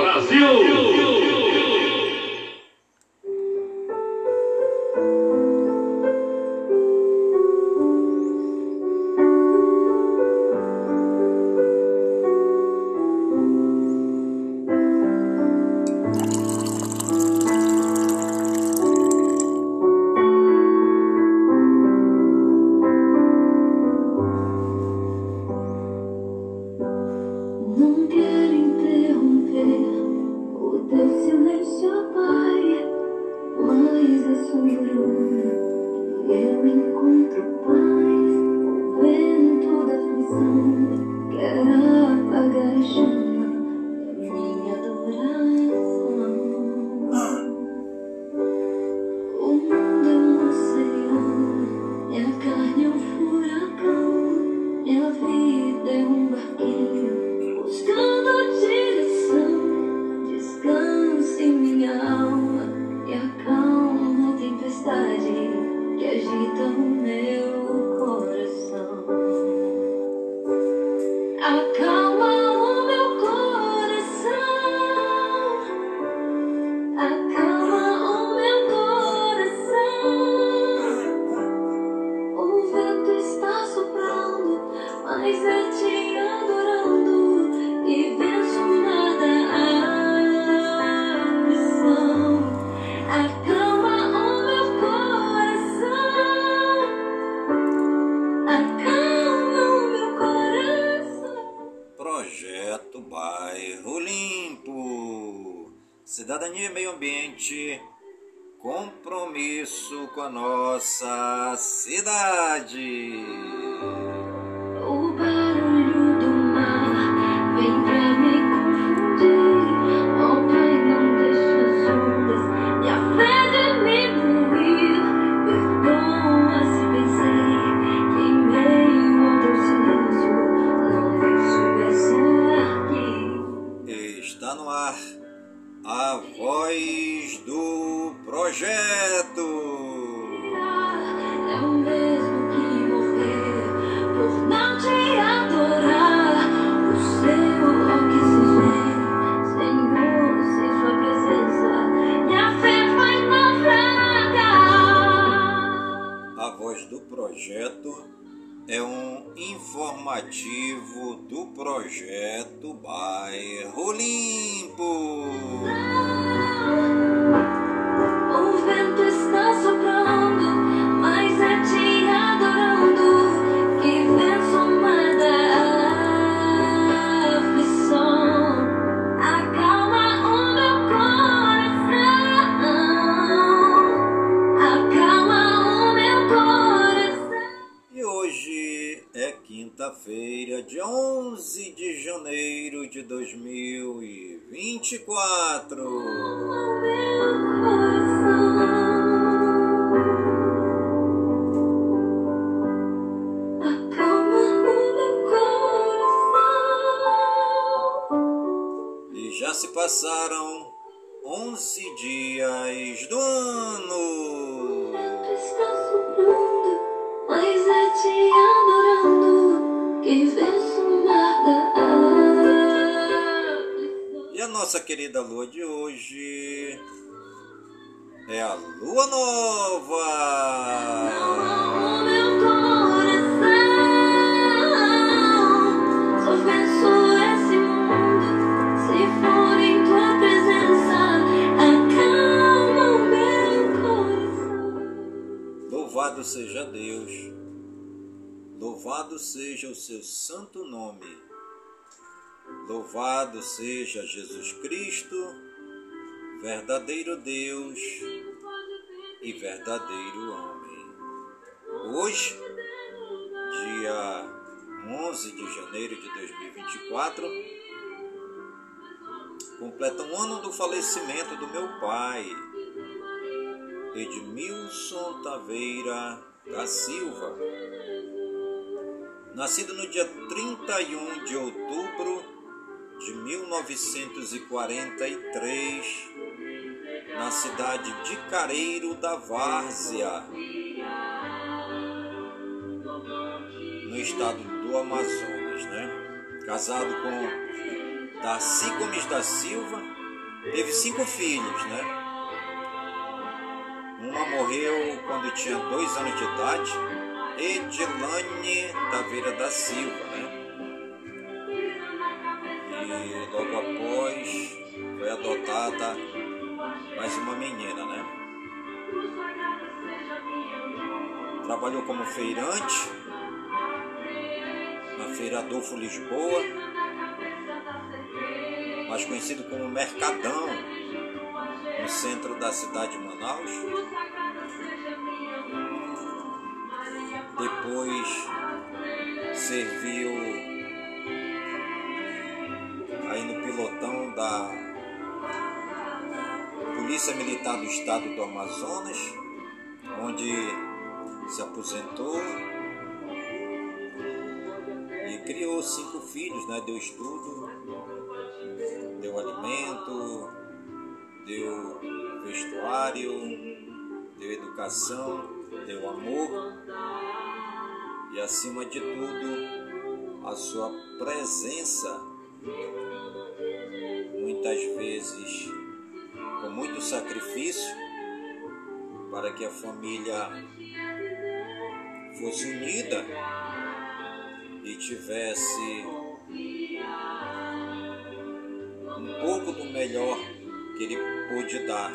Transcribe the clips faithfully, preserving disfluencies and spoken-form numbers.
Brasil! Com a nossa cidade. O barulho do mar vem pra me confundir. Oh, Pai, não deixa as ondas minha fé diminuir. Perdoa se pensei que em meio ao teu silêncio não deixo pessoa aqui. Está no ar a voz do projeto. Do projeto é um informativo do Projeto Bairro Limpo. O vento está soprando, mas é te adorando que vem somada a aflição. Acalma o meu coração, acalma. Hoje é quinta-feira, dia onze de janeiro de dois mil e vinte e quatro. E já se passaram onze dias do ano. Mas é te adorando que venço nada. E a nossa querida lua de hoje é a lua nova. Meu coração, só venço esse mundo se for em tua presença. Acalma o meu coração. Louvado seja Deus. Louvado seja o seu santo nome. Louvado seja Jesus Cristo, verdadeiro Deus e verdadeiro homem. Hoje, dia onze de janeiro de dois mil e vinte e quatro, completa um ano do falecimento do meu pai, Edmilson Taveira da Silva. Nascido no dia trinta e um de outubro de mil novecentos e quarenta e três, na cidade de Careiro da Várzea, no estado do Amazonas, né? Casado com Tarsícomis da Silva teve cinco filhos, né? Uma morreu quando tinha dois anos de idade, Edilane da Taveira da Silva, né? E logo após foi adotada mais uma menina, né? Trabalhou como feirante na Feira Adolfo Lisboa, mais conhecido como Mercadão, no centro da cidade de Manaus. Depois serviu aí no pilotão da Polícia Militar do Estado do Amazonas, onde se aposentou e criou cinco filhos, né? Deu estudo, deu alimento, deu vestuário, deu educação, deu amor e, acima de tudo, a sua presença, muitas vezes com muito sacrifício, para que a família fosse unida e tivesse um pouco do melhor que ele pôde dar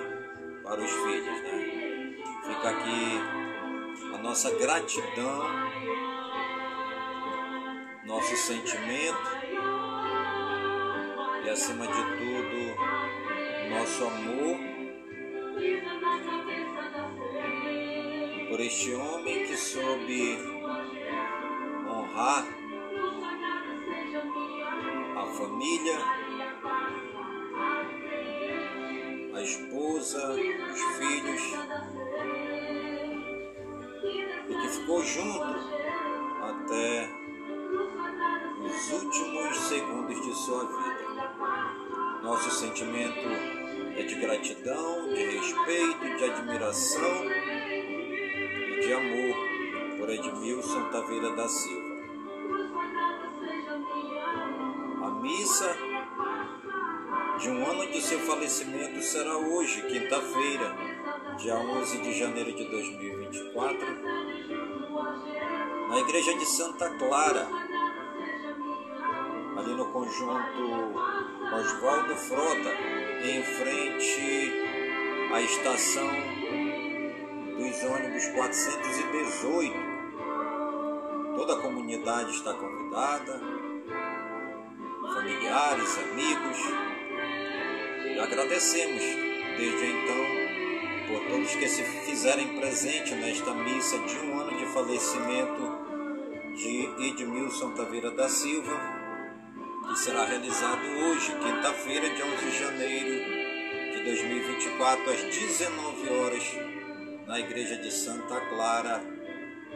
para os filhos, né? Fica aqui a nossa gratidão, nosso sentimento e, acima de tudo, nosso amor por este homem que soube honrar a família, a esposa, os filhos, e que ficou junto até os últimos segundos de sua vida. Nosso sentimento é de gratidão, de respeito, de admiração e de amor por Edmilson Taveira da Silva. A missa de um ano de seu falecimento será hoje, quinta-feira, dia onze de janeiro de dois mil e vinte e quatro, na Igreja de Santa Clara, ali no conjunto Oswaldo Frota, em frente à estação dos ônibus quatrocentos e dezoito. Toda a comunidade está convidada, familiares, amigos. E agradecemos desde então por todos que se fizerem presente nesta missa de um ano de falecimento de Edmilson Taveira da Silva, que será realizado hoje, quinta-feira, dia onze de janeiro de dois mil e vinte e quatro, às dezenove horas, na Igreja de Santa Clara,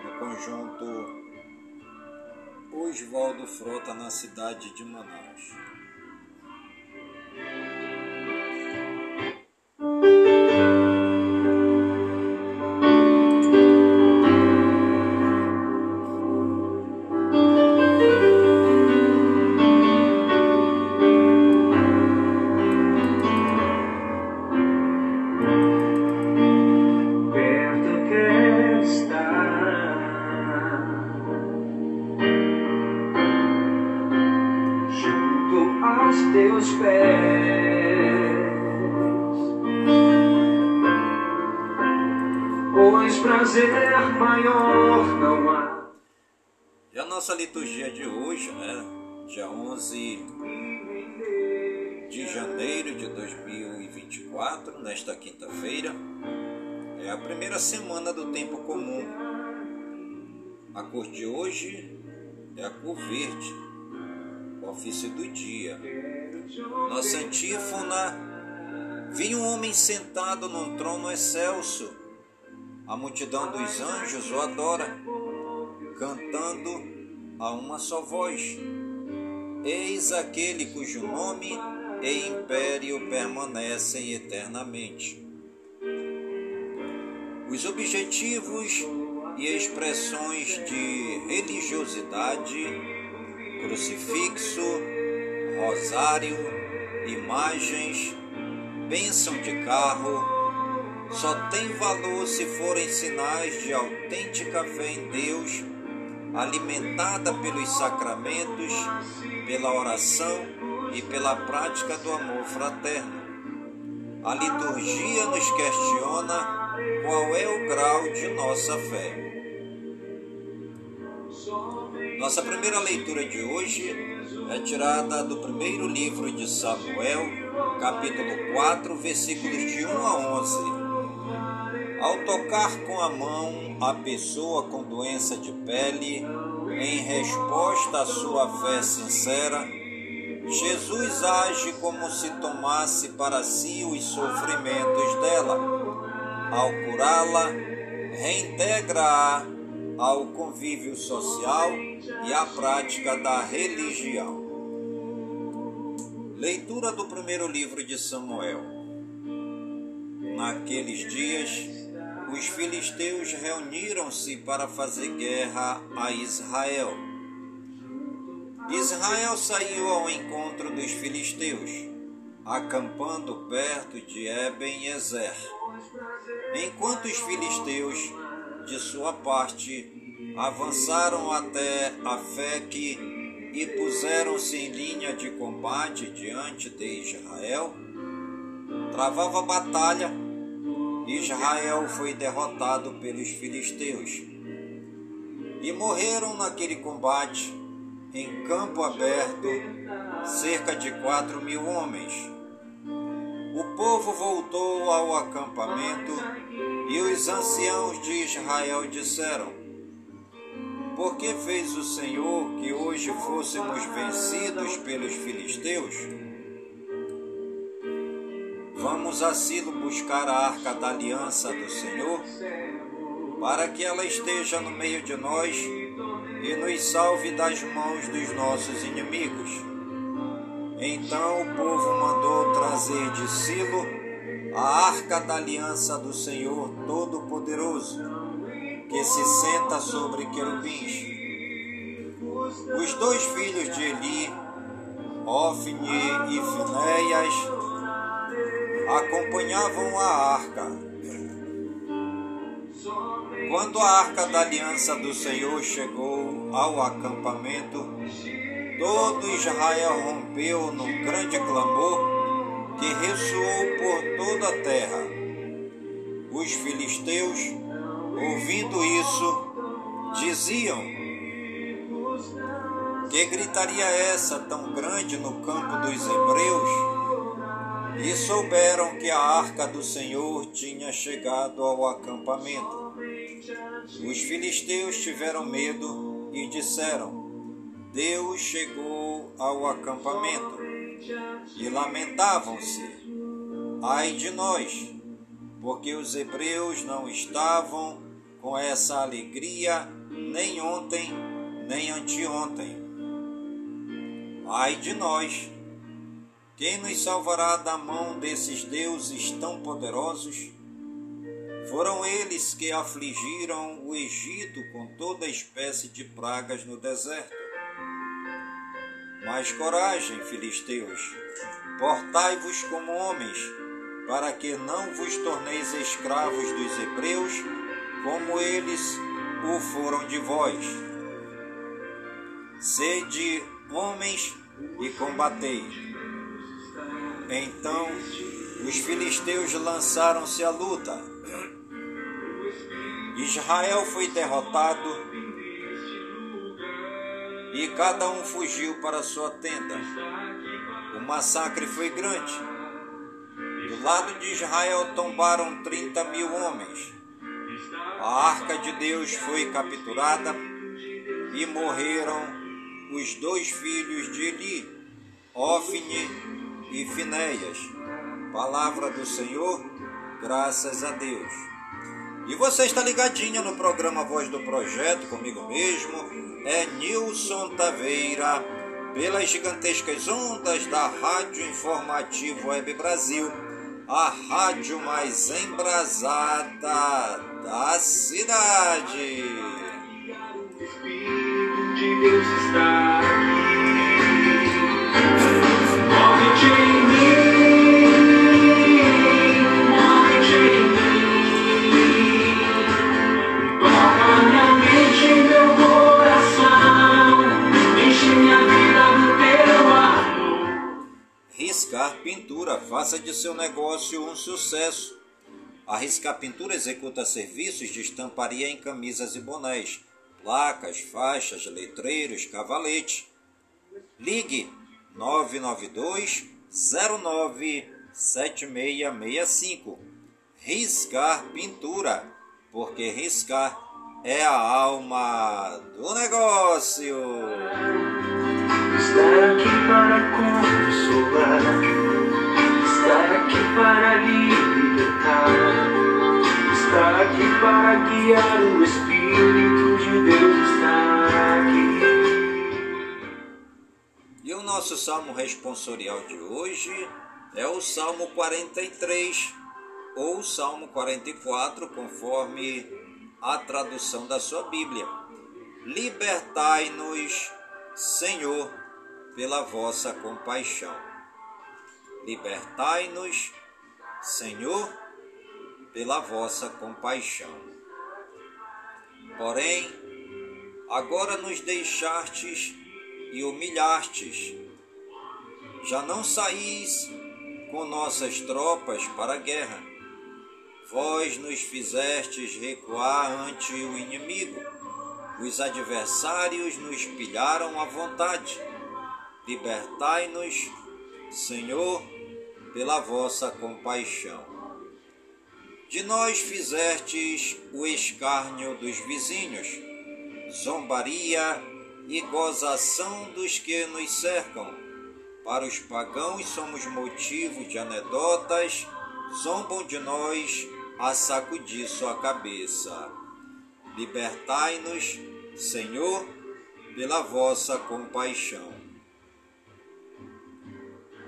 no conjunto Oswaldo Frota, na cidade de Manaus. Nesta quinta-feira é a primeira semana do tempo comum. A cor de hoje é a cor verde, o ofício do dia. Nossa antífona: vi um homem sentado num trono excelso, a multidão dos anjos o adora, cantando a uma só voz: eis aquele cujo nome e império permanecem eternamente. Os objetivos e expressões de religiosidade, crucifixo, rosário, imagens, bênção de carro, só tem valor se forem sinais de autêntica fé em Deus, alimentada pelos sacramentos, pela oração e pela prática do amor fraterno. A liturgia nos questiona qual é o grau de nossa fé. Nossa primeira leitura de hoje é tirada do primeiro livro de Samuel, capítulo quatro, versículos de um a onze. Ao tocar com a mão a pessoa com doença de pele, em resposta à sua fé sincera, Jesus age como se tomasse para si os sofrimentos dela. Ao curá-la, reintegra-a ao convívio social e à prática da religião. Leitura do primeiro livro de Samuel. Naqueles dias, os filisteus reuniram-se para fazer guerra a Israel. Israel saiu ao encontro dos filisteus, acampando perto de Eben-Ezer, enquanto os filisteus, de sua parte, avançaram até Afec e puseram-se em linha de combate diante de Israel. Travava a batalha. Israel foi derrotado pelos filisteus e morreram naquele combate, em campo aberto, cerca de quatro mil homens. O povo voltou ao acampamento e os anciãos de Israel disseram: por que fez o Senhor que hoje fôssemos vencidos pelos filisteus? Vamos a Silo buscar a arca da aliança do Senhor, para que ela esteja no meio de nós e nos salve das mãos dos nossos inimigos. Então o povo mandou trazer de Silo a arca da aliança do Senhor Todo-Poderoso, que se senta sobre querubins. Os dois filhos de Eli, Ófni e Finéias, acompanhavam a arca. Quando a arca da aliança do Senhor chegou ao acampamento, todo Israel rompeu num grande clamor que ressoou por toda a terra. Os filisteus, ouvindo isso, diziam: que gritaria essa tão grande no campo dos hebreus? E souberam que a arca do Senhor tinha chegado ao acampamento. Os filisteus tiveram medo e disseram: Deus chegou ao acampamento. E lamentavam-se: ai de nós, porque os hebreus não estavam com essa alegria nem ontem, nem anteontem. Ai de nós, quem nos salvará da mão desses deuses tão poderosos? Foram eles que afligiram o Egito com toda espécie de pragas no deserto. Mas coragem, filisteus, portai-vos como homens, para que não vos torneis escravos dos hebreus, como eles o foram de vós. Sede homens e combatei. Então os filisteus lançaram-se à luta. Israel foi derrotado e cada um fugiu para sua tenda. O massacre foi grande. Do lado de Israel tombaram trinta mil homens. A arca de Deus foi capturada e morreram os dois filhos de Eli, Ófni e Finéias. Palavra do Senhor, graças a Deus. E você está ligadinha no programa Voz do Projeto, comigo mesmo, Edmilson Taveira, pelas gigantescas ondas da Rádio Informativo Web Brasil, a rádio mais embrasada da cidade. O Espírito de Deus está aqui. faça de seu negócio um sucesso. A Riscar Pintura executa serviços de estamparia em camisas e bonés, placas, faixas, letreiros, cavaletes. Ligue nove nove dois, zero nove, sete seis seis cinco. Riscar Pintura, porque riscar é a alma do negócio. Estar aqui para consolar, estar aqui para libertar, estar aqui para guiar, o Espírito de Deus está aqui. E o nosso salmo responsorial de hoje é o Salmo quarenta e três ou Salmo quarenta e quatro, conforme a tradução da sua Bíblia. Libertai-nos, Senhor, pela vossa compaixão. Libertai-nos, Senhor, pela vossa compaixão. Porém, agora nos deixastes e humilhastes. Já não saís com nossas tropas para a guerra. Vós nos fizestes recuar ante o inimigo, os adversários nos pilharam à vontade. Libertai-nos, Senhor, pela vossa compaixão. De nós fizestes o escárnio dos vizinhos, zombaria e gozação dos que nos cercam. Para os pagãos somos motivo de anedotas, zombam de nós a sacudir sua cabeça. Libertai-nos, Senhor, pela vossa compaixão.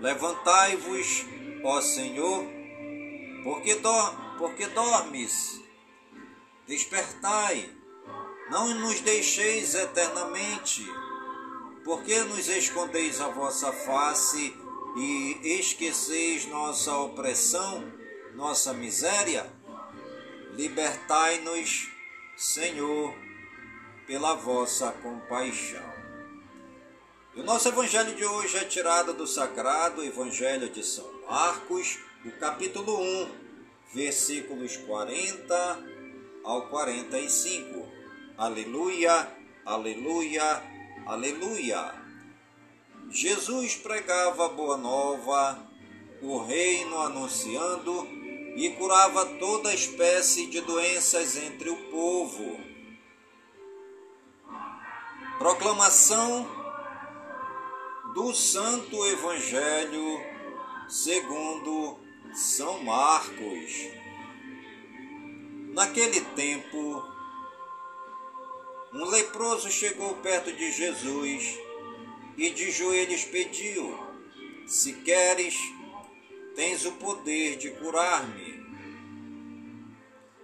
Levantai-vos, ó Senhor, porque, dor, porque dormes. Despertai, não nos deixeis eternamente, porque nos escondeis a vossa face e esqueceis nossa opressão, nossa miséria. Libertai-nos, Senhor, pela vossa compaixão. E o nosso evangelho de hoje é tirado do Sagrado Evangelho de São Marcos, o capítulo um, versículos quarenta ao quarenta e cinco. Aleluia, aleluia, aleluia. Jesus pregava a boa nova, o reino anunciando, e curava toda espécie de doenças entre o povo. Proclamação do Santo Evangelho segundo São Marcos. Naquele tempo, um leproso chegou perto de Jesus e de joelhos pediu: se queres, tens o poder de curar-me.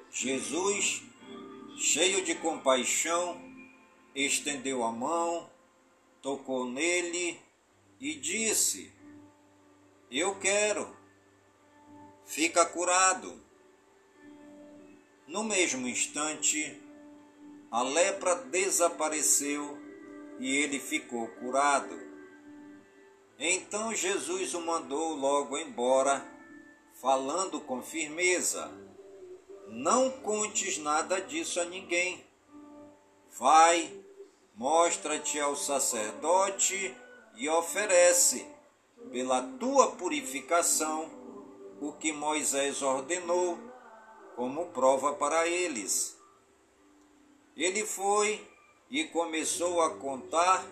Jesus, cheio de compaixão, estendeu a mão, tocou nele e disse: eu quero, fica curado. No mesmo instante, a lepra desapareceu e ele ficou curado. Então Jesus o mandou logo embora, falando com firmeza: não contes nada disso a ninguém. Vai, mostra-te ao sacerdote e oferece, pela tua purificação, o que Moisés ordenou, como prova para eles. Ele foi e começou a contar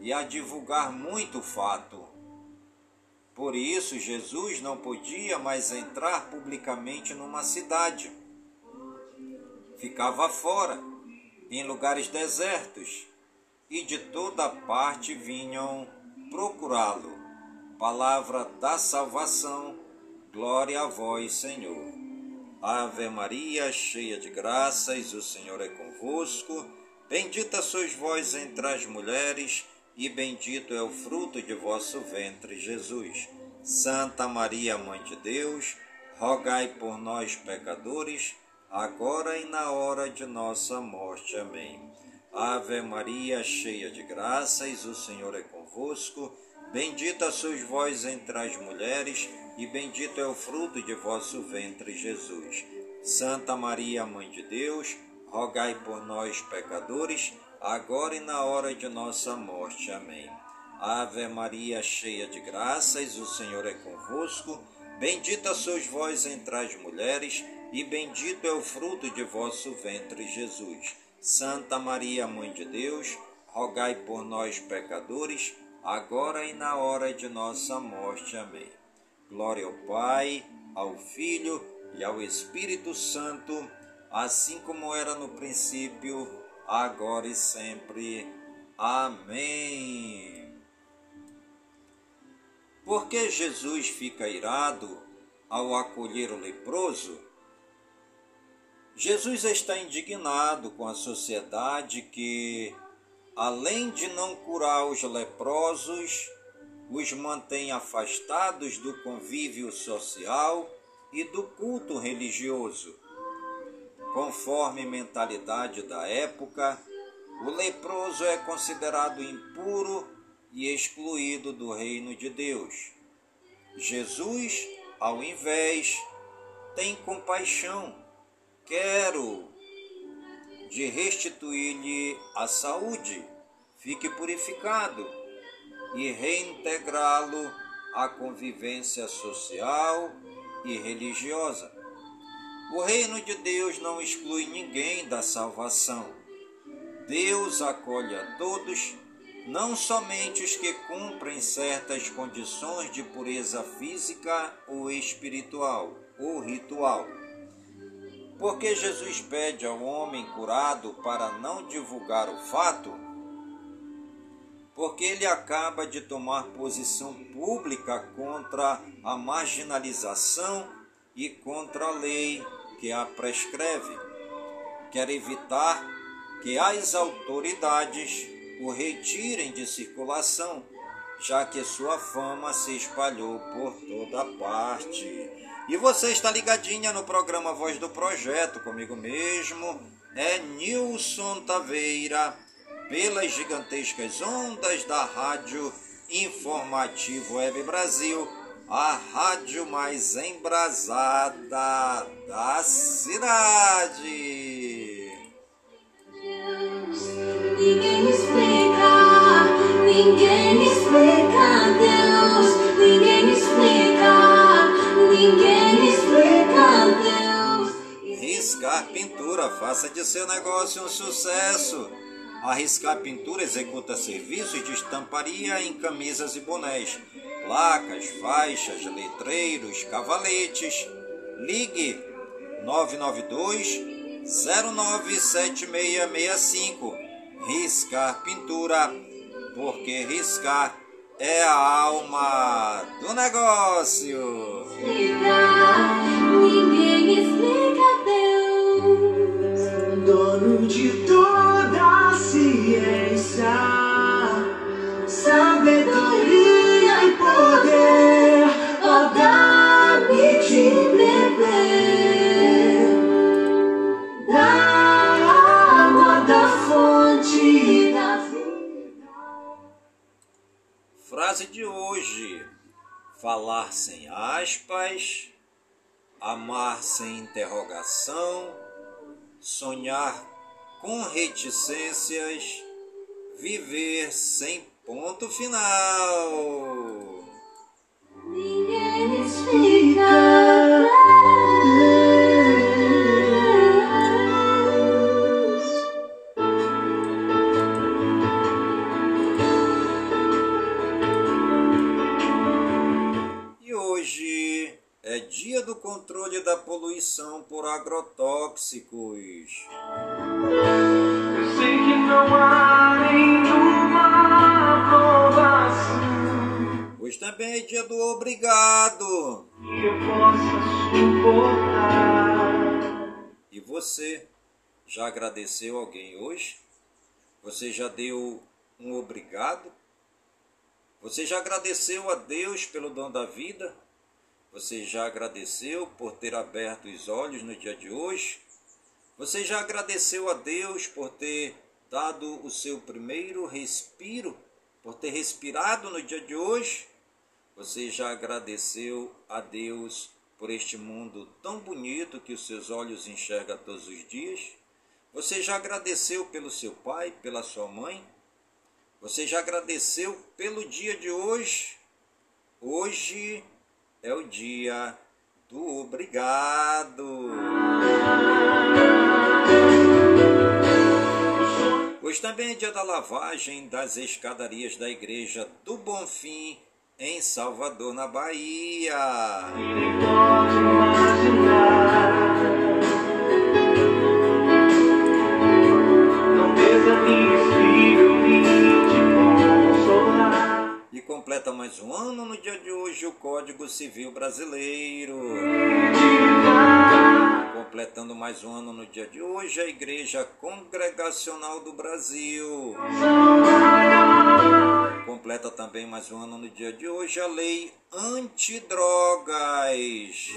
e a divulgar muito o fato. Por isso, Jesus não podia mais entrar publicamente numa cidade. Ficava fora, em lugares desertos, e de toda parte vinham procurá-lo. Palavra da salvação, glória a vós, Senhor. Ave Maria, cheia de graças, o Senhor é convosco. Bendita sois vós entre as mulheres, e bendito é o fruto de vosso ventre, Jesus. Santa Maria, Mãe de Deus, rogai por nós, pecadores, agora e na hora de nossa morte. Amém. Ave Maria, cheia de graças, o Senhor é convosco. Bendita sois vós entre as mulheres, e bendito é o fruto de vosso ventre, Jesus. Santa Maria, Mãe de Deus, rogai por nós, pecadores, agora e na hora de nossa morte. Amém. Ave Maria, cheia de graças, o Senhor é convosco. Bendita sois vós entre as mulheres, e bendito é o fruto de vosso ventre, Jesus. Santa Maria, Mãe de Deus, rogai por nós, pecadores, agora e na hora de nossa morte. Amém. Glória ao Pai, ao Filho e ao Espírito Santo, assim como era no princípio, agora e sempre. Amém. Por que Jesus fica irado ao acolher o leproso? Jesus está indignado com a sociedade que, além de não curar os leprosos, os mantém afastados do convívio social e do culto religioso. Conforme mentalidade da época, o leproso é considerado impuro e excluído do reino de Deus. Jesus, ao invés, tem compaixão, quero de restituir-lhe a saúde, fique purificado, e reintegrá-lo à convivência social e religiosa. O reino de Deus não exclui ninguém da salvação. Deus acolhe a todos, não somente os que cumprem certas condições de pureza física ou espiritual ou ritual. Porque Jesus pede ao homem curado para não divulgar o fato? Porque ele acaba de tomar posição pública contra a marginalização e contra a lei que a prescreve. Quer evitar que as autoridades o retirem de circulação, já que sua fama se espalhou por toda parte. E você está ligadinha no programa Voz do Projeto, comigo mesmo, é Edmilson Taveira, pelas gigantescas ondas da Rádio Informativo Web Brasil, a rádio mais embrasada da cidade. Deus, ninguém explica, ninguém explica, Deus, ninguém explica, ninguém explica, Deus. Riscar Pintura, faça de seu negócio um sucesso. A Riscar Pintura executa serviços de estamparia em camisas e bonés, placas, faixas, letreiros, cavaletes. Ligue nove nove dois, zero nove sete seis seis cinco. Riscar Pintura, porque riscar é a alma do negócio. Ninguém explica, Deus, dono de toda a ciência, sabedoria e poder, ó, dá-me de beber da água da fonte da vida. Frase de hoje: falar sem aspas, amar sem interrogação, sonhar com reticências, viver sem ponto final. Ninguém explica. E hoje é dia do controle da poluição por agrotóxicos. Eu sei que não há nenhuma aprovação. Hoje também é dia do obrigado. Que eu possa suportar. E você já agradeceu alguém hoje? Você já deu um obrigado? Você já agradeceu a Deus pelo dom da vida? Você já agradeceu por ter aberto os olhos no dia de hoje? Você já agradeceu a Deus por ter dado o seu primeiro respiro Por ter respirado no dia de hoje, você já agradeceu a Deus por este mundo tão bonito que os seus olhos enxergam todos os dias? Você já agradeceu pelo seu pai, pela sua mãe? Você já agradeceu pelo dia de hoje? Hoje é o dia do obrigado. Hoje também é dia da lavagem das escadarias da Igreja do Bonfim, em Salvador, na Bahia. E completa mais um ano no dia de hoje o Código Civil Brasileiro. Completando mais um ano no dia de hoje a Igreja Congregacional do Brasil. Completa também mais um ano no dia de hoje a Lei Antidrogas.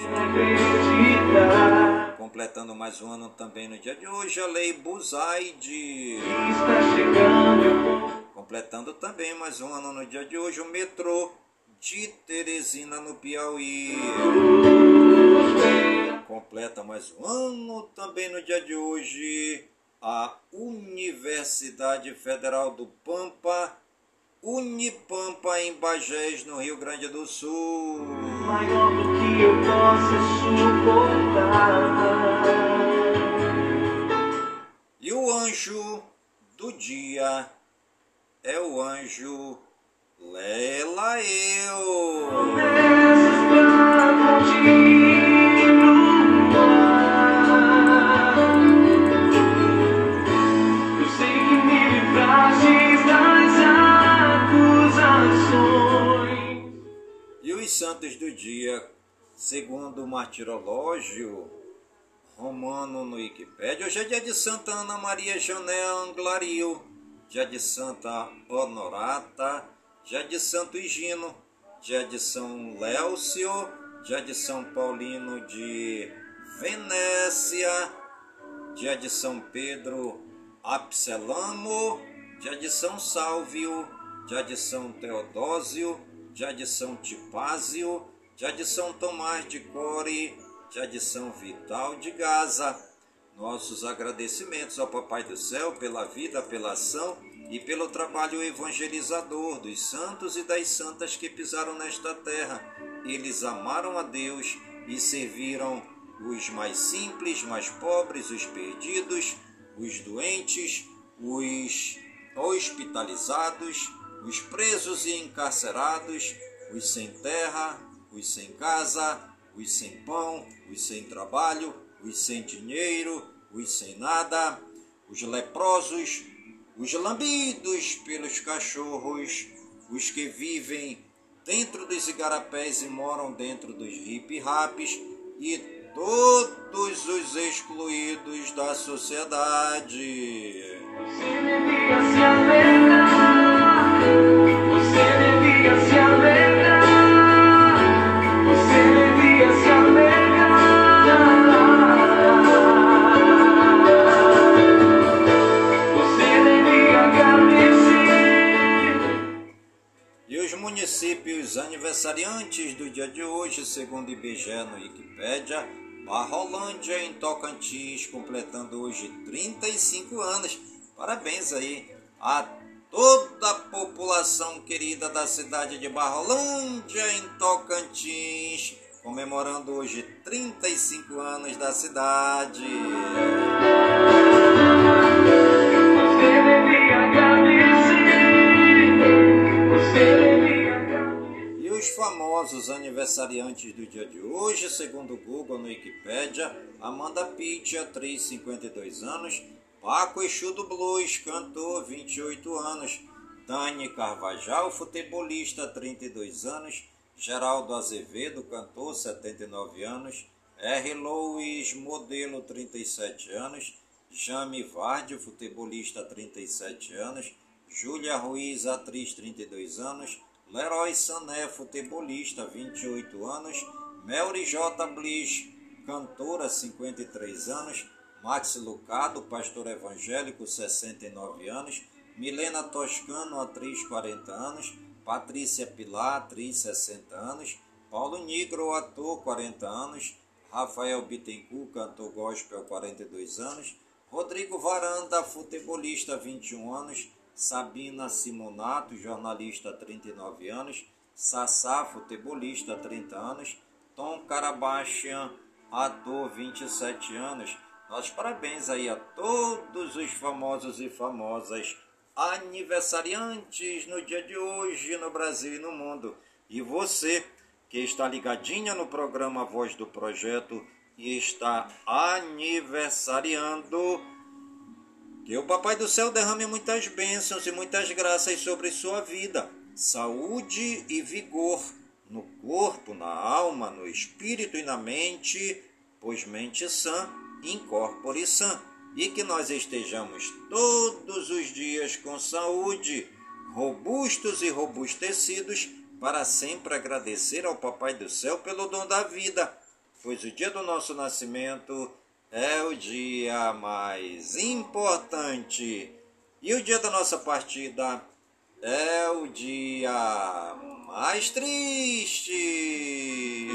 Completando mais um ano também no dia de hoje a Lei Buzaide. Completando também mais um ano no dia de hoje o metrô de Teresina, no Piauí. Completa mais um ano também no dia de hoje a Universidade Federal do Pampa, Unipampa, em Bagés, no Rio Grande do Sul. Maior do que eu possa suportar. E o anjo do dia é o anjo Lelaeu. Eu sei que me livraste das acusações. E os santos do dia, segundo o martirológio romano no Wikipédia, hoje é dia de Santa Ana Maria Janel Anglariu, dia de Santa Honorata, dia de Santo Higino, dia de São Léucio, dia de São Paulino de Venécia, dia de São Pedro Apselamo, dia de São Sálvio, dia de São Teodósio, dia de São Tipásio, dia de São Tomás de Core, dia de São Vital de Gaza. Nossos agradecimentos ao Papai do Céu pela vida, pela ação e pelo trabalho evangelizador dos santos e das santas que pisaram nesta terra. Eles amaram a Deus e serviram os mais simples, mais pobres, os perdidos, os doentes, os hospitalizados, os presos e encarcerados, os sem terra, os sem casa, os sem pão, os sem trabalho, os sem dinheiro, os sem nada, os leprosos, os lambidos pelos cachorros, os que vivem dentro dos igarapés e moram dentro dos hip-raps e todos os excluídos da sociedade. Você devia se alegrar, você devia se alegrar, você devia se alegrar. Os municípios aniversariantes do dia de hoje, segundo I B G E no Wikipédia, Barrolândia, em Tocantins, completando hoje trinta e cinco anos. Parabéns aí a toda a população querida da cidade de Barrolândia, em Tocantins, comemorando hoje trinta e cinco anos da cidade. E os famosos aniversariantes do dia de hoje, segundo o Google no Wikipédia, Amanda Pitt, atriz, cinquenta e dois anos, Paco Exudo Blues, cantor, vinte e oito anos, Dani Carvajal, futebolista, trinta e dois anos, Geraldo Azevedo, cantor, setenta e nove anos, R. Lowes, modelo, trinta e sete anos, Jamie Vardy, futebolista, trinta e sete anos, Júlia Ruiz, atriz, trinta e dois anos, Leroy Sané, futebolista, vinte e oito anos, Mary J. Blige, cantora, cinquenta e três anos, Max Lucado, pastor evangélico, sessenta e nove anos, Milena Toscano, atriz, quarenta anos, Patrícia Pilar, atriz, sessenta anos, Paulo Nigro, ator, quarenta anos, Rafael Bittencourt, cantor gospel, quarenta e dois anos, Rodrigo Varanda, futebolista, vinte e um anos, Sabina Simonato, jornalista, trinta e nove anos, Sassá, futebolista, trinta anos, Tom Karabachian, ator, vinte e sete anos. Nós parabéns aí a todos os famosos e famosas aniversariantes no dia de hoje no Brasil e no mundo. E você que está ligadinha no programa Voz do Projeto e está aniversariando, que o Papai do Céu derrame muitas bênçãos e muitas graças sobre sua vida, saúde e vigor no corpo, na alma, no espírito e na mente, pois mente sã, incorpore sã, e que nós estejamos todos os dias com saúde, robustos e robustecidos, para sempre agradecer ao Papai do Céu pelo dom da vida, pois o dia do nosso nascimento é o dia mais importante. E o dia da nossa partida é o dia mais triste.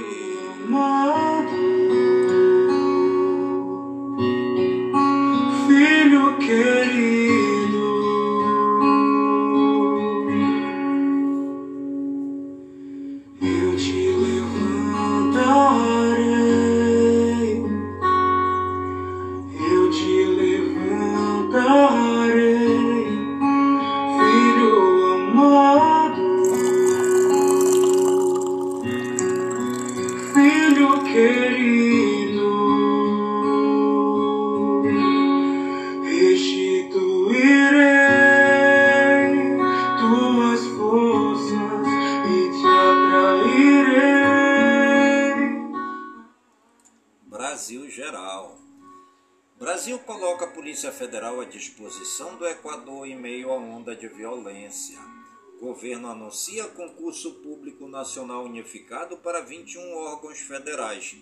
Filho querido, eu te levantarei, eu te levantarei. Querido, restituirei tuas forças e te atrairei. Brasil geral. Brasil coloca a Polícia Federal à disposição do Equador em meio à onda de violência. Governo anuncia concurso público nacional unificado para vinte e um órgãos federais.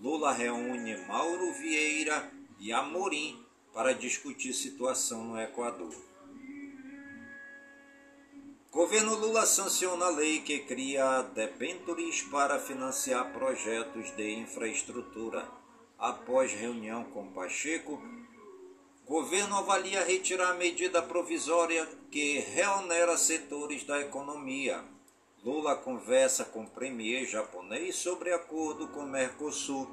Lula reúne Mauro Vieira e Amorim para discutir situação no Equador. Governo Lula sanciona a lei que cria debêntures para financiar projetos de infraestrutura. Após reunião com Pacheco, governo avalia retirar a medida provisória que reonera setores da economia. Lula conversa com premier japonês sobre acordo com Mercosul.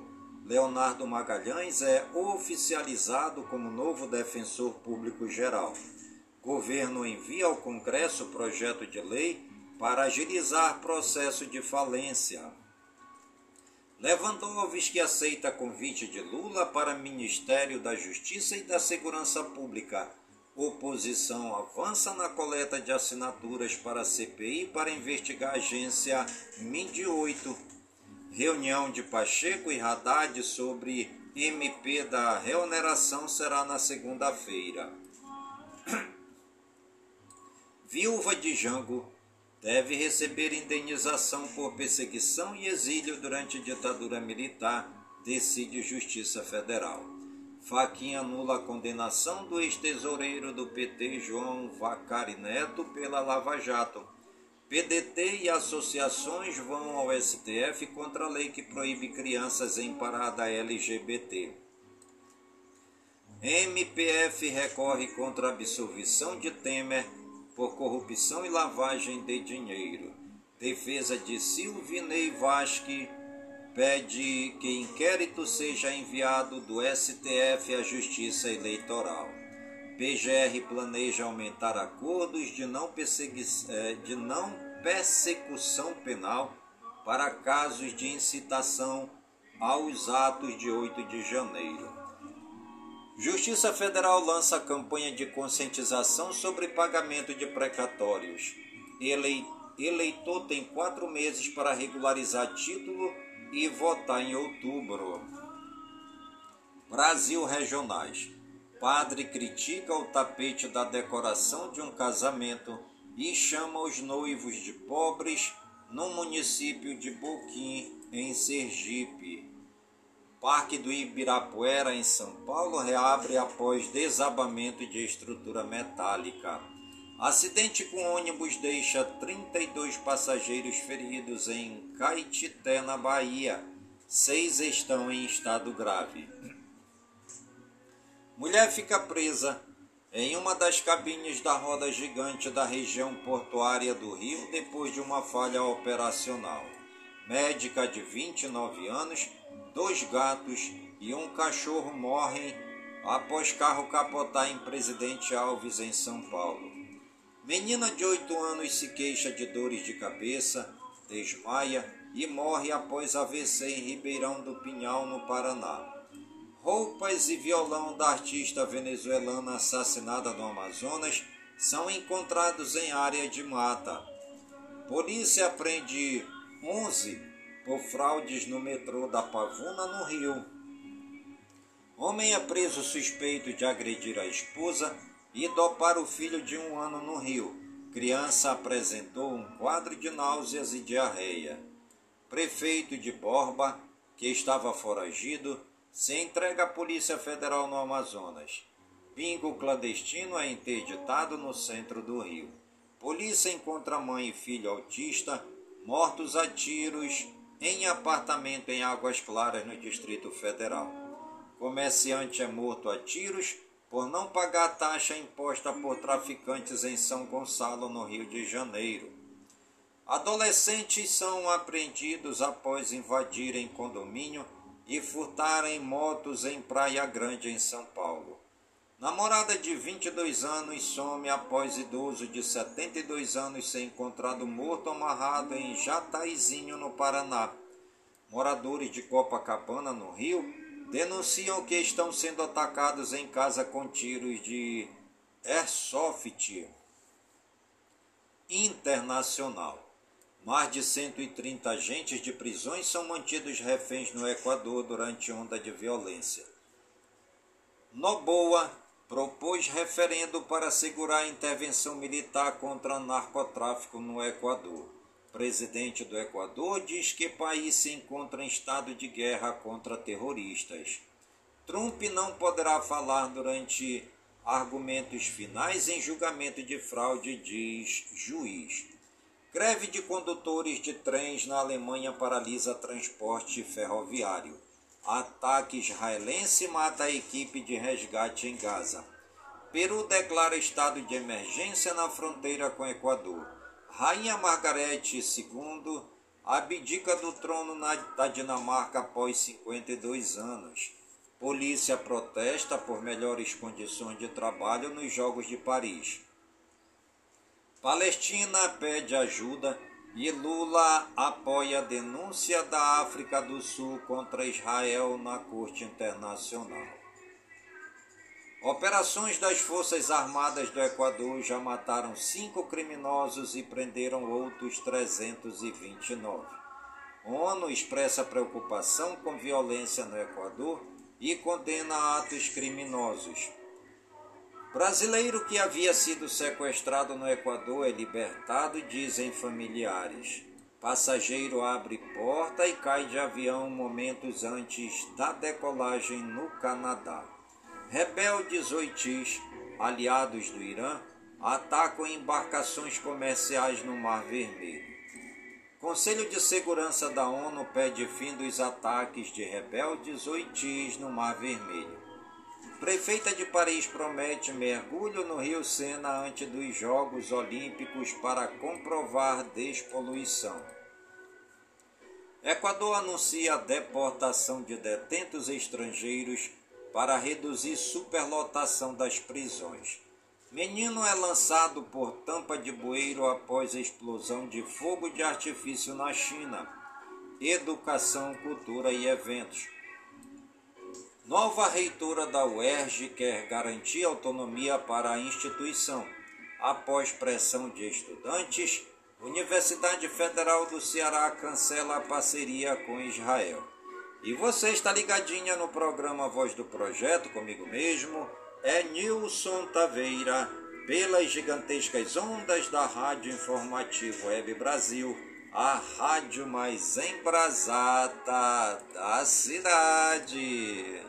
Leonardo Magalhães é oficializado como novo defensor público-geral. Governo envia ao Congresso projeto de lei para agilizar processo de falência. Lewandowski aceita convite de Lula para Ministério da Justiça e da Segurança Pública. Oposição avança na coleta de assinaturas para a C P I para investigar a agência M I D oito. Reunião de Pacheco e Haddad sobre M P da reoneração será na segunda-feira. Viúva de Jango deve receber indenização por perseguição e exílio durante ditadura militar, decide Justiça Federal. Fachin anula a condenação do ex-tesoureiro do P T, João Vacari Neto, pela Lava Jato. P D T e associações vão ao S T F contra a lei que proíbe crianças em parada L G B T. M P F recorre contra a absolvição de Temer por corrupção e lavagem de dinheiro. Defesa de Silvinei Vasque pede que inquérito seja enviado do S T F à Justiça Eleitoral. P G R planeja aumentar acordos de não, de não persecução penal para casos de incitação aos atos de oito de janeiro. Justiça Federal lança campanha de conscientização sobre pagamento de precatórios. Ele, eleitor tem quatro meses para regularizar título e votar em outubro. Brasil regionais. Padre critica o tapete da decoração de um casamento e chama os noivos de pobres no município de Boquim, em Sergipe. Parque do Ibirapuera, em São Paulo, reabre após desabamento de estrutura metálica. Acidente com ônibus deixa trinta e dois passageiros feridos em Caetité, na Bahia. Seis estão em estado grave. Mulher fica presa em uma das cabines da roda gigante da região portuária do Rio depois de uma falha operacional. Médica de vinte e nove anos, dois gatos e um cachorro morrem após carro capotar em Presidente Alves, em São Paulo. Menina de oito anos se queixa de dores de cabeça, desmaia e morre após A V C em Ribeirão do Pinhal, no Paraná. Roupas e violão da artista venezuelana assassinada no Amazonas são encontrados em área de mata. Polícia apreende onze por fraudes no metrô da Pavuna, no Rio. Homem é preso suspeito de agredir a esposa e dopar o filho de um ano no Rio. Criança apresentou um quadro de náuseas e diarreia. Prefeito de Borba, que estava foragido, se entrega à Polícia Federal no Amazonas. Bingo clandestino é interditado no centro do Rio. Polícia encontra mãe e filho autista mortos a tiros em apartamento em Águas Claras, no Distrito Federal. Comerciante é morto a tiros por não pagar a taxa imposta por traficantes em São Gonçalo, no Rio de Janeiro. Adolescentes são apreendidos após invadirem condomínio e furtarem motos em Praia Grande, em São Paulo. Namorada de vinte e dois anos some após idoso de setenta e dois anos ser encontrado morto amarrado em Jataizinho, no Paraná. Moradores de Copacabana, no Rio, denunciam que estão sendo atacados em casa com tiros de airsoft. Internacional. Mais de cento e trinta agentes de prisões são mantidos reféns no Equador durante onda de violência. Noboa propôs referendo para segurar a intervenção militar contra narcotráfico no Equador. Presidente do Equador diz que o país se encontra em estado de guerra contra terroristas. Trump não poderá falar durante argumentos finais em julgamento de fraude, diz juiz. Greve de condutores de trens na Alemanha paralisa transporte ferroviário. Ataque israelense mata a equipe de resgate em Gaza. Peru declara estado de emergência na fronteira com o Equador. Rainha Margarete segunda abdica do trono na, da Dinamarca após cinquenta e dois anos. Polícia protesta por melhores condições de trabalho nos Jogos de Paris. Palestina pede ajuda e Lula apoia a denúncia da África do Sul contra Israel na Corte Internacional. Operações das Forças Armadas do Equador já mataram cinco criminosos e prenderam outros trezentos e vinte e nove. A ONU expressa preocupação com violência no Equador e condena atos criminosos. Brasileiro que havia sido sequestrado no Equador é libertado, dizem familiares. Passageiro abre porta e cai de avião momentos antes da decolagem no Canadá. Rebeldes houthis, aliados do Irã, atacam embarcações comerciais no Mar Vermelho. Conselho de Segurança da ONU pede fim dos ataques de rebeldes houthis no Mar Vermelho. Prefeita de Paris promete mergulho no Rio Sena antes dos Jogos Olímpicos para comprovar despoluição. Equador anuncia a deportação de detentos estrangeiros para reduzir superlotação das prisões. Menino é lançado por tampa de bueiro após explosão de fogo de artifício na China. Educação, cultura e eventos. Nova reitora da U E R J quer garantir autonomia para a instituição. Após pressão de estudantes, Universidade Federal do Ceará cancela a parceria com Israel. E você está ligadinha no programa Voz do Projeto, comigo mesmo, Edmilson Taveira, pelas gigantescas ondas da Rádio Informativo Web Brasil, a rádio mais embrasada da cidade.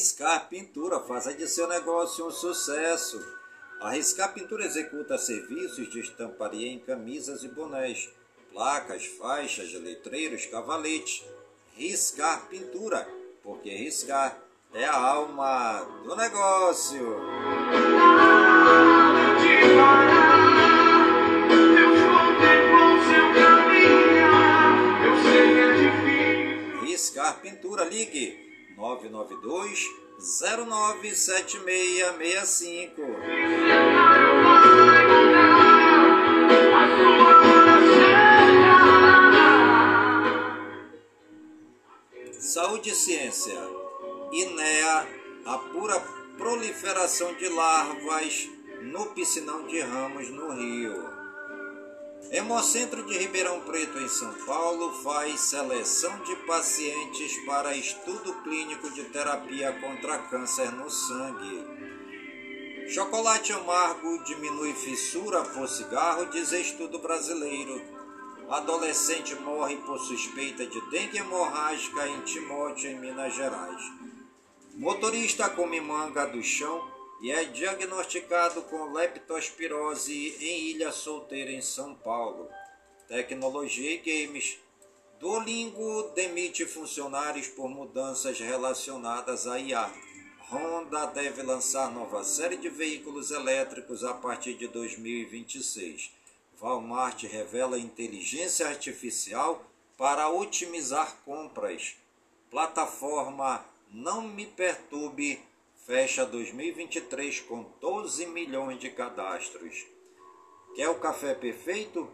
Riscar Pintura, faça de seu negócio um sucesso. A Riscar Pintura executa serviços de estamparia em camisas e bonés, placas, faixas, letreiros, cavaletes. Riscar Pintura, porque riscar é a alma do negócio. Riscar Pintura, ligue nove nove dois, zero nove sete seis seis cinco. Saúde e Ciência. INEA apura proliferação de larvas no piscinão de Ramos, no Rio. Hemocentro de Ribeirão Preto, em São Paulo, faz seleção de pacientes para estudo clínico de terapia contra câncer no sangue. Chocolate amargo diminui fissura por cigarro, diz estudo brasileiro. Adolescente morre por suspeita de dengue hemorrágica em Timóteo, em Minas Gerais. Motorista come manga do chão e é diagnosticado com leptospirose em Ilha Solteira, em São Paulo. Tecnologia e games. Duolingo demite funcionários por mudanças relacionadas à I A. Honda deve lançar nova série de veículos elétricos a partir de dois mil e vinte e seis. Walmart revela inteligência artificial para otimizar compras. Plataforma Não Me Perturbe fecha dois mil e vinte e três com doze milhões de cadastros. Quer o café perfeito?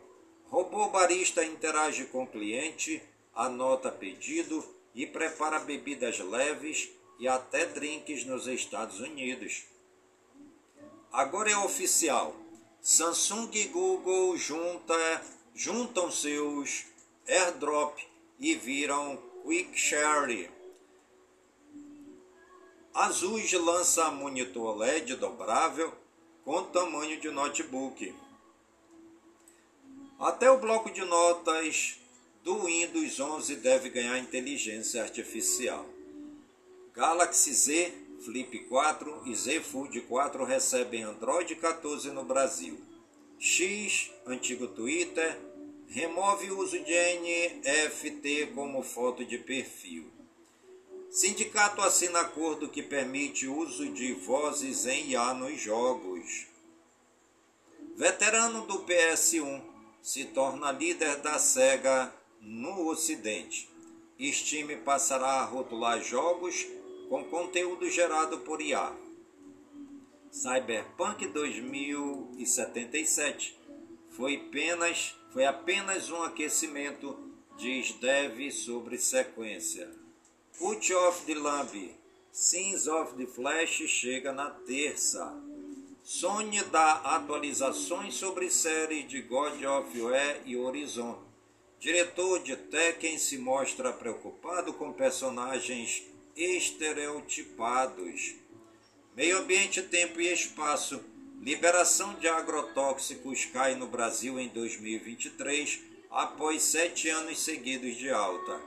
Robô barista interage com o cliente, anota pedido e prepara bebidas leves e até drinks nos Estados Unidos. Agora é oficial. Samsung e Google junta, juntam seus AirDrop e viram QuickShare. Asus lança monitor L E D dobrável com tamanho de notebook. Até o bloco de notas do Windows onze deve ganhar inteligência artificial. Galaxy Z, Flip quatro e Z Fold quatro recebem Android quatorze no Brasil. X, antigo Twitter, remove o uso de N F T como foto de perfil. Sindicato assina acordo que permite uso de vozes em I A nos jogos. Veterano do P S um se torna líder da SEGA no Ocidente. Steam passará a rotular jogos com conteúdo gerado por I A. Cyberpunk dois mil e setenta e sete foi apenas, foi apenas um aquecimento, diz dev sobre sequência. Cut of the Lamb, Sins of the Flash chega na terça. Sony dá atualizações sobre séries de God of War e Horizon. Diretor de Tekken se mostra preocupado com personagens estereotipados. Meio ambiente, tempo e espaço. Liberação de agrotóxicos cai no Brasil em dois mil e vinte e três, após sete anos seguidos de alta.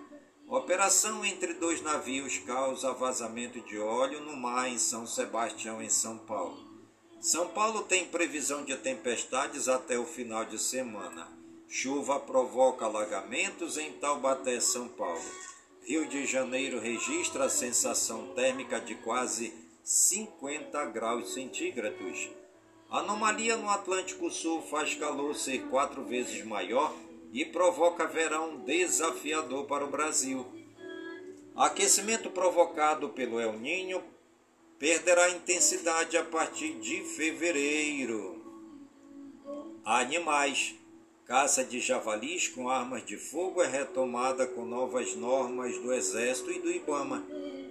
Operação entre dois navios causa vazamento de óleo no mar em São Sebastião, em São Paulo. São Paulo tem previsão de tempestades até o final de semana. Chuva provoca alagamentos em Taubaté, São Paulo. Rio de Janeiro registra a sensação térmica de quase cinquenta graus centígrados. Anomalia no Atlântico Sul faz calor ser quatro vezes maior e provoca verão desafiador para o Brasil. Aquecimento provocado pelo El Niño perderá intensidade a partir de fevereiro. Animais. Caça de javalis com armas de fogo é retomada com novas normas do Exército e do Ibama.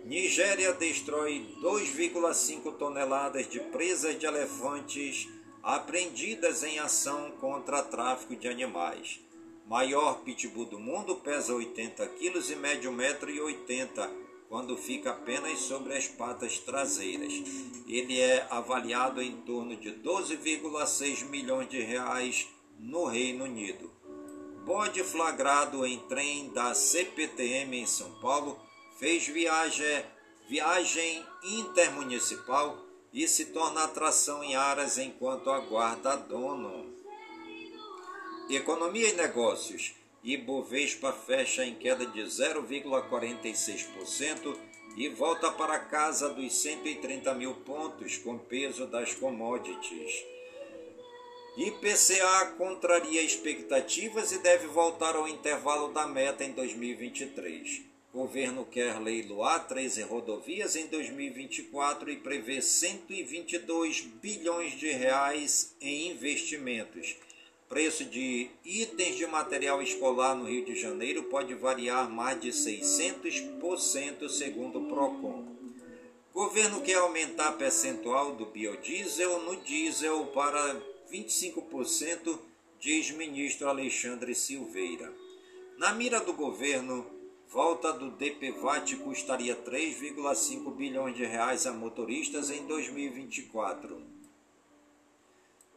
Nigéria destrói duas vírgula cinco toneladas de presas de elefantes apreendidas em ação contra tráfico de animais. Maior pitbull do mundo pesa oitenta quilos e mede um metro e oitenta, quando fica apenas sobre as patas traseiras. Ele é avaliado em torno de doze vírgula seis milhões de reais no Reino Unido. Bode flagrado em trem da C P T M em São Paulo fez viagem, viagem intermunicipal e se torna atração em Aras enquanto aguarda dono. Economia e negócios. Ibovespa fecha em queda de zero vírgula quarenta e seis por cento e volta para a casa dos cento e trinta mil pontos com peso das commodities. I P C A contraria expectativas e deve voltar ao intervalo da meta em dois mil e vinte e três. Governo quer leiloar treze rodovias em dois mil e vinte e quatro e prevê cento e vinte e dois bilhões de reais em investimentos. Preço de itens de material escolar no Rio de Janeiro pode variar mais de seiscentos por cento, segundo o Procon. Governo quer aumentar percentual do biodiesel no diesel para vinte e cinco por cento, diz ministro Alexandre Silveira. Na mira do governo, volta do D P V A T custaria três vírgula cinco bilhões de reais a motoristas em dois mil e vinte e quatro.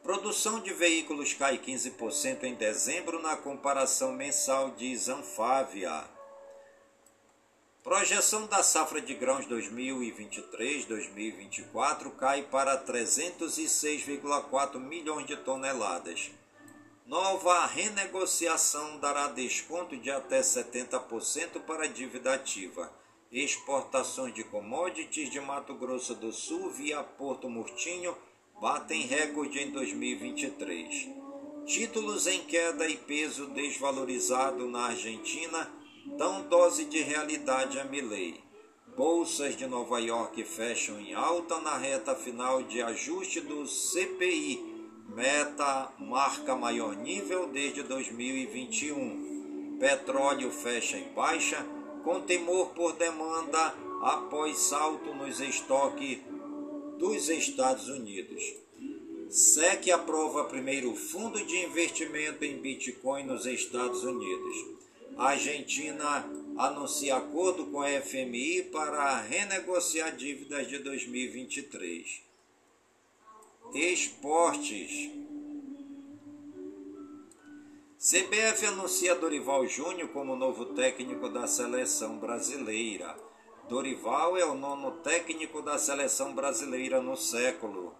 Produção de veículos cai quinze por cento em dezembro na comparação mensal, diz Anfávia. Projeção da safra de grãos dois mil e vinte e três a dois mil e vinte e quatro cai para trezentos e seis vírgula quatro milhões de toneladas. Nova renegociação dará desconto de até setenta por cento para a dívida ativa. Exportações de commodities de Mato Grosso do Sul via Porto Murtinho batem recorde em dois mil e vinte e três. Títulos em queda e peso desvalorizado na Argentina dão dose de realidade a Milei. Bolsas de Nova York fecham em alta na reta final de ajuste do C P I. Meta marca maior nível desde dois mil e vinte e um. Petróleo fecha em baixa, com temor por demanda após salto nos estoques dos Estados Unidos. S E C aprova primeiro fundo de investimento em Bitcoin nos Estados Unidos. A Argentina anuncia acordo com a F M I para renegociar dívidas de dois mil e vinte e três. Esportes. C B F anuncia Dorival Júnior como novo técnico da seleção brasileira. Dorival é o nono técnico da seleção brasileira no século.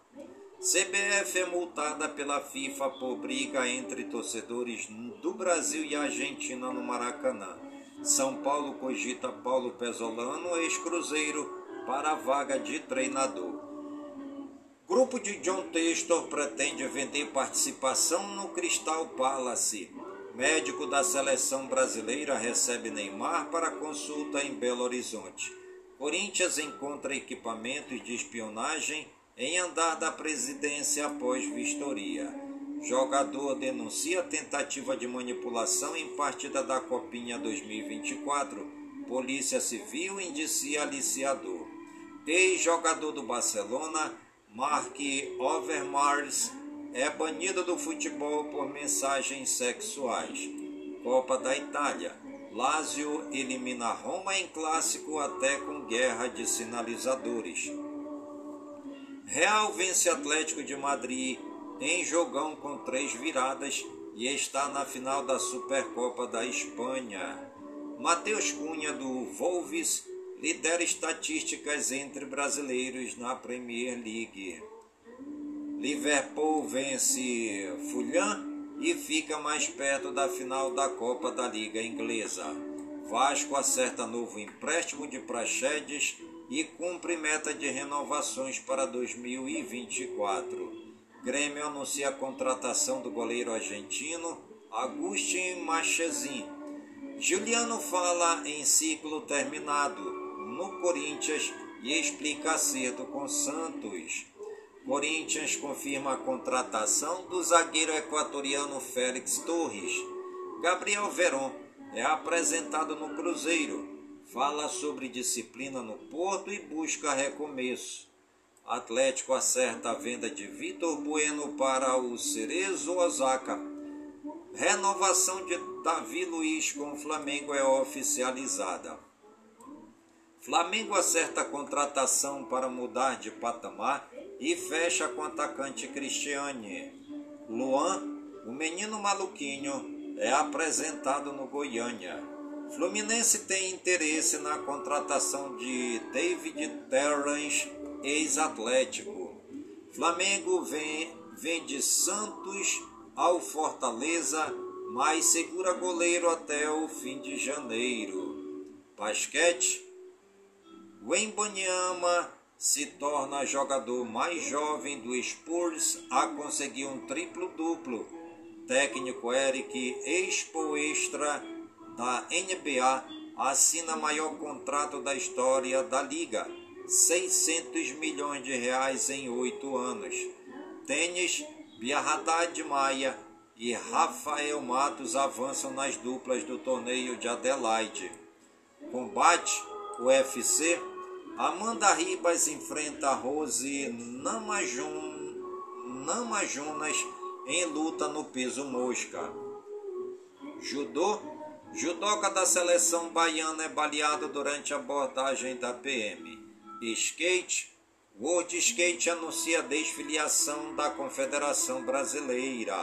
C B F é multada pela FIFA por briga entre torcedores do Brasil e Argentina no Maracanã. São Paulo cogita Paulo Pezzolano, ex-cruzeiro, para a vaga de treinador. Grupo de John Textor pretende vender participação no Crystal Palace. Médico da seleção brasileira recebe Neymar para consulta em Belo Horizonte. Corinthians encontra equipamentos de espionagem em andar da presidência após vistoria. Jogador denuncia tentativa de manipulação em partida da Copinha dois mil e vinte e quatro. Polícia Civil indicia aliciador. Ex-jogador do Barcelona, Mark Overmars, é banido do futebol por mensagens sexuais. Copa da Itália. Lazio elimina Roma em clássico até com guerra de sinalizadores. Real vence Atlético de Madrid em jogão com três viradas e está na final da Supercopa da Espanha. Matheus Cunha do Wolves lidera estatísticas entre brasileiros na Premier League. Liverpool vence Fulham e fica mais perto da final da Copa da Liga Inglesa. Vasco acerta novo empréstimo de Praxedes e cumpre meta de renovações para dois mil e vinte e quatro. Grêmio anuncia a contratação do goleiro argentino Agustín Marchezin. Juliano fala em ciclo terminado no Corinthians e explica acerto com Santos. Corinthians confirma a contratação do zagueiro equatoriano Félix Torres. Gabriel Veron é apresentado no Cruzeiro. Fala sobre disciplina no Porto e busca recomeço. Atlético acerta a venda de Vitor Bueno para o Cerezo Osaka. Renovação de Davi Luiz com o Flamengo é oficializada. Flamengo acerta a contratação para mudar de patamar e fecha com o atacante Cristiane. Luan, o menino maluquinho, é apresentado no Goiânia. Fluminense tem interesse na contratação de David Terrans, ex-Atlético. Flamengo vem, vende Santos ao Fortaleza, mas segura goleiro até o fim de janeiro. Basquete. Wembanyama se torna jogador mais jovem do Spurs a conseguir um triplo-duplo. Técnico Eric Spoelstra da N B A assina maior contrato da história da liga, seiscentos milhões de reais em oito anos. Tênis, Bia Haddad Maia e Rafael Matos avançam nas duplas do torneio de Adelaide. Combate, U F C. Amanda Ribas enfrenta Rose Namajun, Namajunas em luta no peso mosca. Judô. Judoca da seleção baiana é baleado durante a abordagem da P M. Skate. World Skate anuncia a desfiliação da Confederação Brasileira.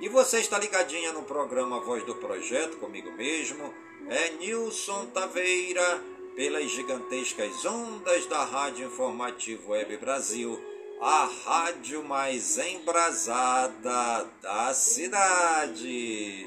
E você está ligadinha no programa Voz do Projeto, comigo mesmo, Edmilson Taveira, pelas gigantescas ondas da Rádio Informativo Web Brasil, a rádio mais embrasada da cidade.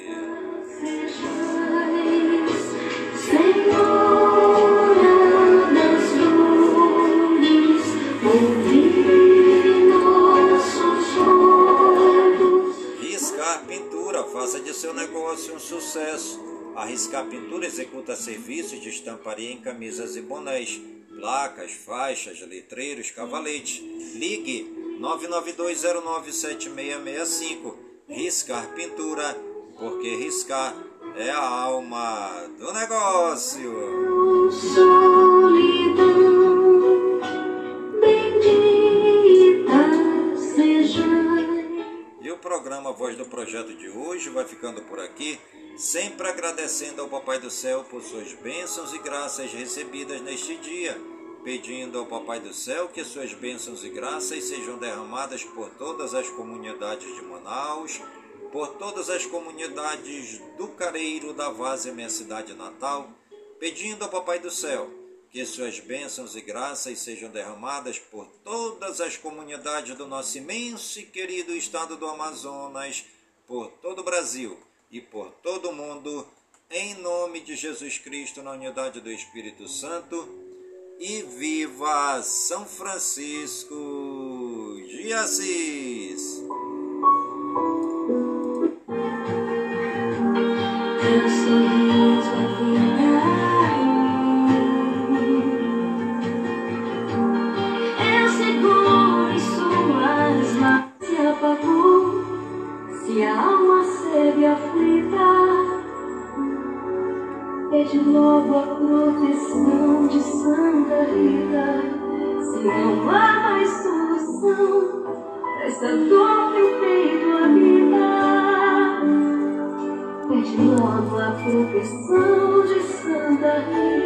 Riscar Pintura, faça de seu negócio um sucesso. A Riscar Pintura executa serviços de estamparia em camisas e bonés, placas, faixas, letreiros, cavaletes. Ligue nove nove dois zero nove sete seis seis cinco. Riscar Pintura, porque riscar é a alma do negócio. Solidão, bendita seja. E o programa Voz do Projeto de hoje vai ficando por aqui. Sempre agradecendo ao Papai do Céu por suas bênçãos e graças recebidas neste dia, pedindo ao Papai do Céu que suas bênçãos e graças sejam derramadas por todas as comunidades de Manaus, por todas as comunidades do Careiro, da Vaz e minha cidade natal, pedindo ao Papai do Céu que suas bênçãos e graças sejam derramadas por todas as comunidades do nosso imenso e querido estado do Amazonas, por todo o Brasil e por todo o mundo, em nome de Jesus Cristo, na unidade do Espírito Santo, e viva São Francisco de Assis! Eu seguro em suas mãos, se apagou, se a alma esteve aflita, pede logo a proteção de Santa Rita. Se não há mais solução, essa dor que o peito habita, pede logo a proteção de Santa Rita.